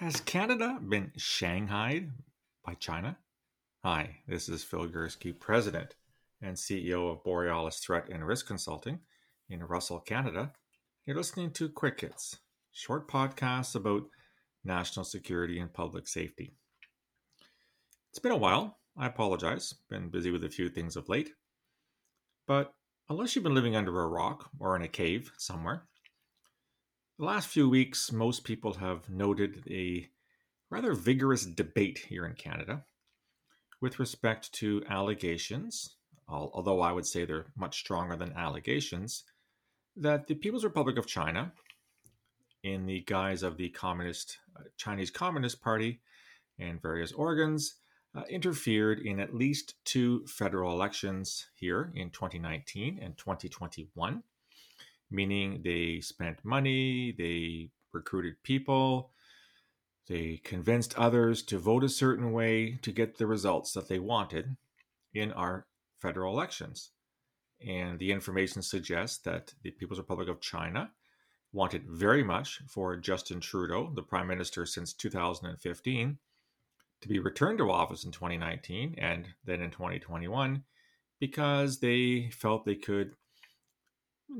Has Canada been shanghaied by China? Hi, this is Phil Gersky, President and CEO of Borealis Threat and Risk Consulting in Russell, Canada. You're listening to Quick Hits, short podcasts about national security and public safety. It's been a while. I apologize. Been busy with a few things of late. But unless you've been living under a rock or in a cave somewhere, the last few weeks, most people have noted a rather vigorous debate here in Canada with respect to allegations, although I would say they're much stronger than allegations, that the People's Republic of China, in the guise of the Chinese Communist Party and various organs, interfered in at least two federal elections here in 2019 and 2021. Meaning they spent money, they recruited people, they convinced others to vote a certain way to get the results that they wanted in our federal elections. And the information suggests that the People's Republic of China wanted very much for Justin Trudeau, the Prime Minister since 2015, to be returned to office in 2019 and then in 2021 because they felt they could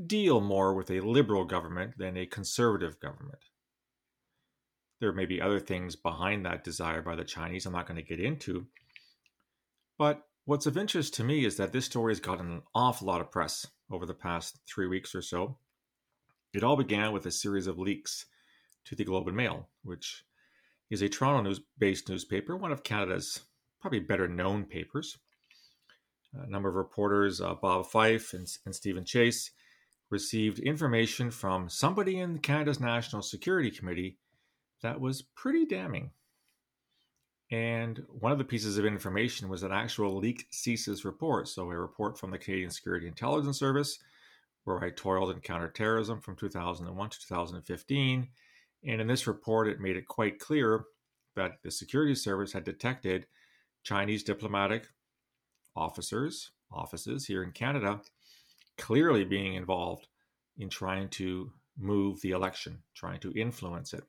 deal more with a liberal government than a conservative government. There may be other things behind that desire by the Chinese I'm not going to get into. But what's of interest to me is that this story has gotten an awful lot of press over the past 3 weeks or so. It all began with a series of leaks to the Globe and Mail, which is a Toronto-based newspaper, one of Canada's probably better-known papers. A number of reporters, Bob Fife and Stephen Chase, received information from somebody in Canada's National Security Committee that was pretty damning. And one of the pieces of information was an actual leaked CSIS report, so a report from the Canadian Security Intelligence Service, where I toiled in counterterrorism from 2001 to 2015. And in this report, it made it quite clear that the security service had detected Chinese diplomatic offices here in Canada clearly being involved in trying to move the election, trying to influence it.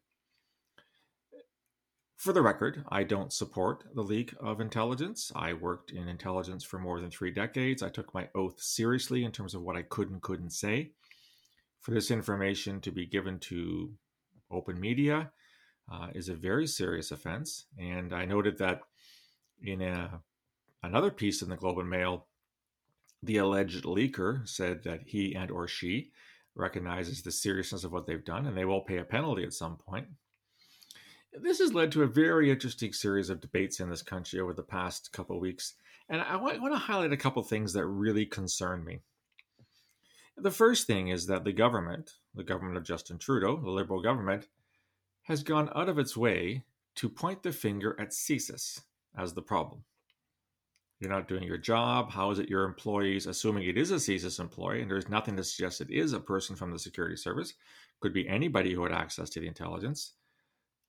For the record, I don't support the leak of intelligence. I worked in intelligence for more than 3 decades. I took my oath seriously in terms of what I could and couldn't say. For this information to be given to open media is a very serious offense. And I noted that in another piece in the Globe and Mail, the alleged leaker said that he and or she recognizes the seriousness of what they've done and they will pay a penalty at some point. This has led to a very interesting series of debates in this country over the past couple of weeks. And I want to highlight a couple of things that really concern me. The first thing is that the government of Justin Trudeau, the Liberal government, has gone out of its way to point the finger at CSIS as the problem. You're not doing your job. How is it your employees, assuming it is a CSIS employee, and there's nothing to suggest it is a person from the security service, could be anybody who had access to the intelligence.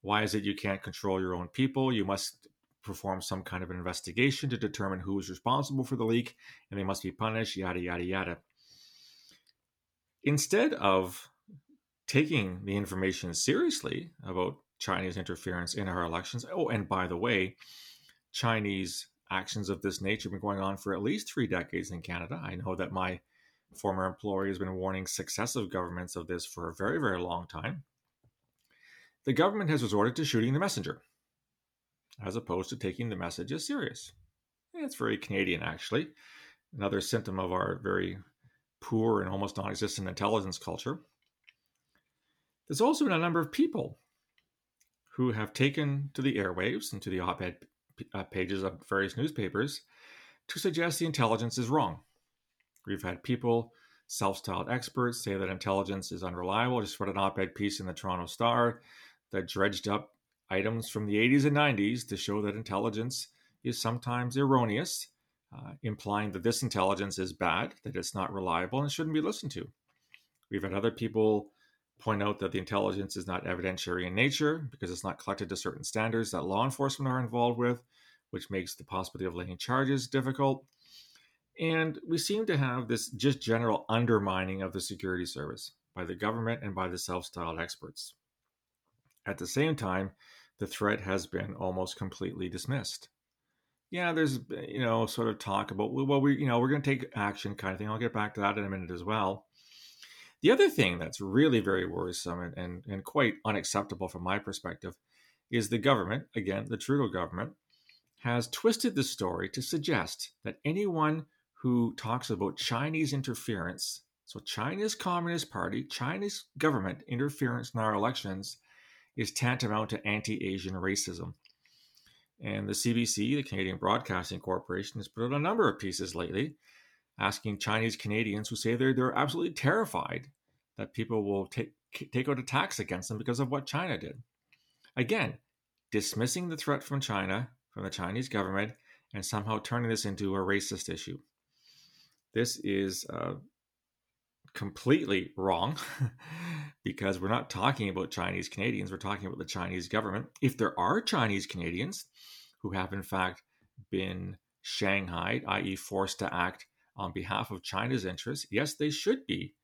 Why is it you can't control your own people? You must perform some kind of an investigation to determine who is responsible for the leak, and they must be punished, yada, yada, yada. Instead of taking the information seriously about Chinese interference in our elections, oh, and by the way, Chinese actions of this nature have been going on for at least 3 decades in Canada. I know that my former employer has been warning successive governments of this for a very, very long time. The government has resorted to shooting the messenger, as opposed to taking the message as serious. It's very Canadian, actually. Another symptom of our very poor and almost non-existent intelligence culture. There's also been a number of people who have taken to the airwaves and to the op-ed pages of various newspapers to suggest the intelligence is wrong. We've had people, self-styled experts, say that intelligence is unreliable. I just read an op-ed piece in the Toronto Star that dredged up items from the 80s and 90s to show that intelligence is sometimes erroneous, implying that this intelligence is bad, that it's not reliable and shouldn't be listened to. We've had other people point out that the intelligence is not evidentiary in nature because it's not collected to certain standards that law enforcement are involved with, which makes the possibility of laying charges difficult. And we seem to have this just general undermining of the security service by the government and by the self-styled experts. At the same time, the threat has been almost completely dismissed. Yeah, there's, sort of talk about, well, we're going to take action kind of thing. I'll get back to that in a minute as well. The other thing that's really very worrisome and quite unacceptable from my perspective is the government, again, the Trudeau government, has twisted the story to suggest that anyone who talks about Chinese interference, so China's Communist Party, China's government interference in our elections, is tantamount to anti-Asian racism. And the CBC, the Canadian Broadcasting Corporation, has put out a number of pieces lately asking Chinese Canadians who say they're absolutely terrified that people will take out attacks against them because of what China did. Again, dismissing the threat from China, from the Chinese government, and somehow turning this into a racist issue. This is completely wrong because we're not talking about Chinese Canadians. We're talking about the Chinese government. If there are Chinese Canadians who have in fact been shanghaied, i.e. forced to act on behalf of China's interests, yes, they should be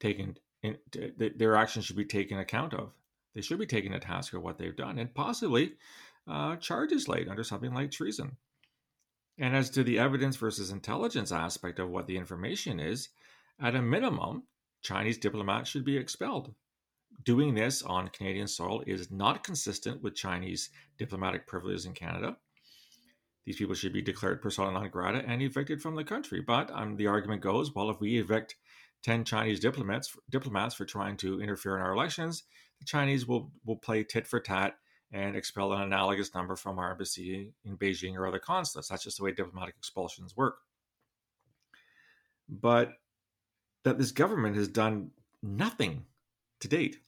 taken. Their actions should be taken account of. They should be taken to task for what they've done and possibly charges laid under something like treason. And as to the evidence versus intelligence aspect of what the information is, at a minimum, Chinese diplomats should be expelled. Doing this on Canadian soil is not consistent with Chinese diplomatic privileges in Canada. These people should be declared persona non grata and evicted from the country. But the argument goes, well, if we evict 10 Chinese diplomats for trying to interfere in our elections, the Chinese will play tit for tat and expel an analogous number from our embassy in Beijing or other consulates. That's just the way diplomatic expulsions work. But that this government has done nothing to date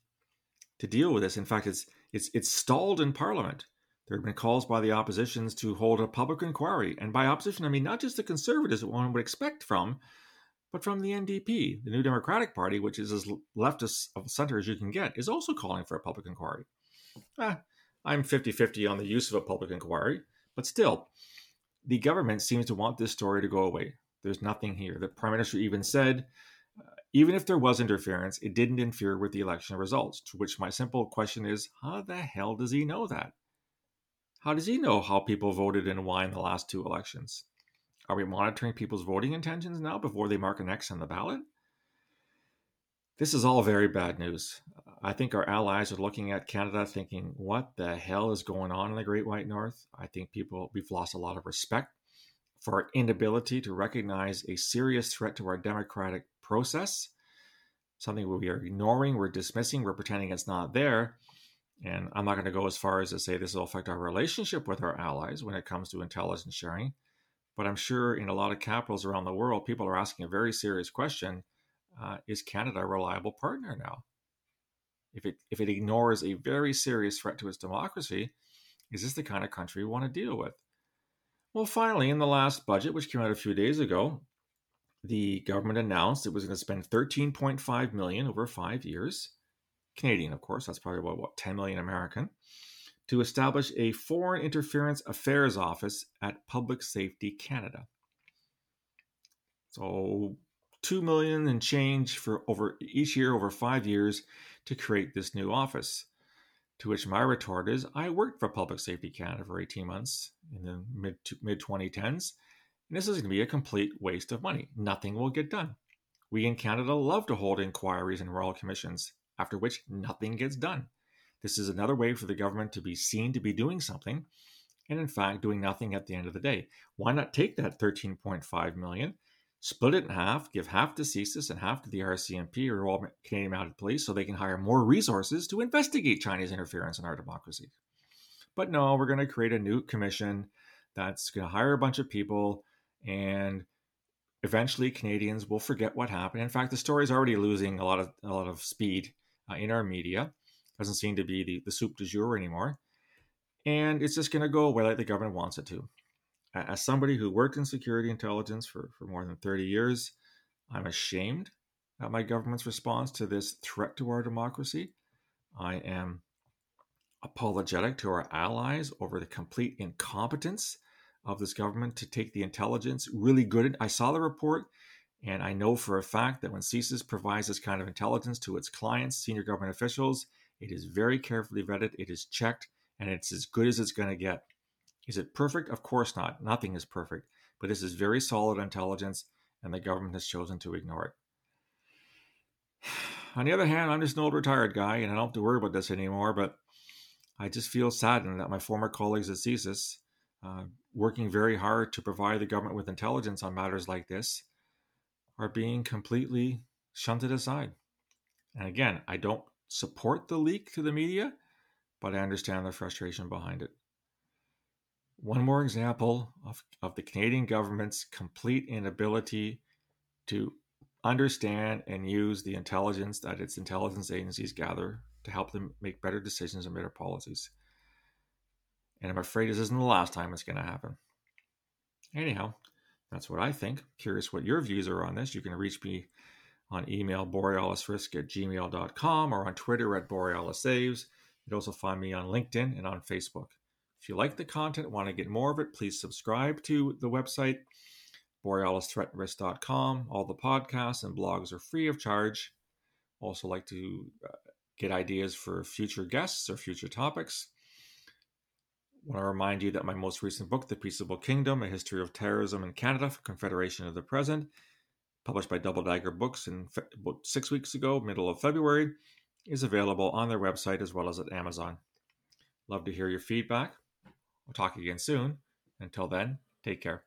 to deal with this. In fact, it's stalled in Parliament. There have been calls by the oppositions to hold a public inquiry. And by opposition, I mean not just the Conservatives that one would expect from, but from the NDP, the New Democratic Party, which is as leftist of center as you can get, is also calling for a public inquiry. I'm 50-50 on the use of a public inquiry, but still, the government seems to want this story to go away. There's nothing here. The Prime Minister even said, even if there was interference, it didn't interfere with the election results, to which my simple question is, how the hell does he know that? How does he know how people voted and why in the last two elections? Are we monitoring people's voting intentions now before they mark an X on the ballot? This is all very bad news. I think our allies are looking at Canada thinking, what the hell is going on in the Great White North? I think we've lost a lot of respect for our inability to recognize a serious threat to our democratic process, something we are ignoring, we're dismissing, we're pretending it's not there. And I'm not going to go as far as to say this will affect our relationship with our allies when it comes to intelligence sharing. But I'm sure in a lot of capitals around the world, people are asking a very serious question. Is Canada a reliable partner now? If it ignores a very serious threat to its democracy, is this the kind of country we want to deal with? Well, finally, in the last budget, which came out a few days ago, the government announced it was going to spend $13.5 million over 5 years. Canadian, of course, that's probably about, $10 million American, to establish a Foreign Interference Affairs Office at Public Safety Canada. So $2 million and change for each year over 5 years to create this new office. To which my retort is, I worked for Public Safety Canada for 18 months in the mid-2010s, and this is going to be a complete waste of money. Nothing will get done. We in Canada love to hold inquiries and royal commissions, after which nothing gets done. This is another way for the government to be seen to be doing something, and in fact, doing nothing at the end of the day. Why not take that $13.5 million, split it in half, give half to CSIS and half to the RCMP, or Royal Canadian Mounted Police, so they can hire more resources to investigate Chinese interference in our democracy? But no, we're going to create a new commission that's going to hire a bunch of people, and eventually Canadians will forget what happened. In fact, the story is already losing a lot of speed in our media. Doesn't seem to be the soup du jour anymore. And it's just going to go away like the government wants it to. As somebody who worked in security intelligence for more than 30 years, I'm ashamed at my government's response to this threat to our democracy. I am apologetic to our allies over the complete incompetence of this government to take the intelligence really good. I saw the report, and I know for a fact that when CSIS provides this kind of intelligence to its clients, senior government officials, it is very carefully vetted, it is checked, and it's as good as it's going to get. Is it perfect? Of course not. Nothing is perfect. But this is very solid intelligence, and the government has chosen to ignore it. On the other hand, I'm just an old retired guy, and I don't have to worry about this anymore, but I just feel saddened that my former colleagues at CSIS, working very hard to provide the government with intelligence on matters like this, are being completely shunted aside. And again, I don't support the leak to the media, but I understand the frustration behind it. One more example of the Canadian government's complete inability to understand and use the intelligence that its intelligence agencies gather to help them make better decisions and better policies. And I'm afraid this isn't the last time it's going to happen. Anyhow, that's what I think. Curious what your views are on this. You can reach me on email, borealisrisk@gmail.com, or on Twitter @BorealisAves. You can also find me on LinkedIn and on Facebook. If you like the content, want to get more of it, please subscribe to the website, BorealisThreatRisk.com. All the podcasts and blogs are free of charge. Also like to get ideas for future guests or future topics. I want to remind you that my most recent book, The Peaceable Kingdom, A History of Terrorism in Canada, Confederation of the Present, published by Double Dagger Books about 6 weeks ago, middle of February, is available on their website as well as at Amazon. Love to hear your feedback. We'll talk again soon. Until then, take care.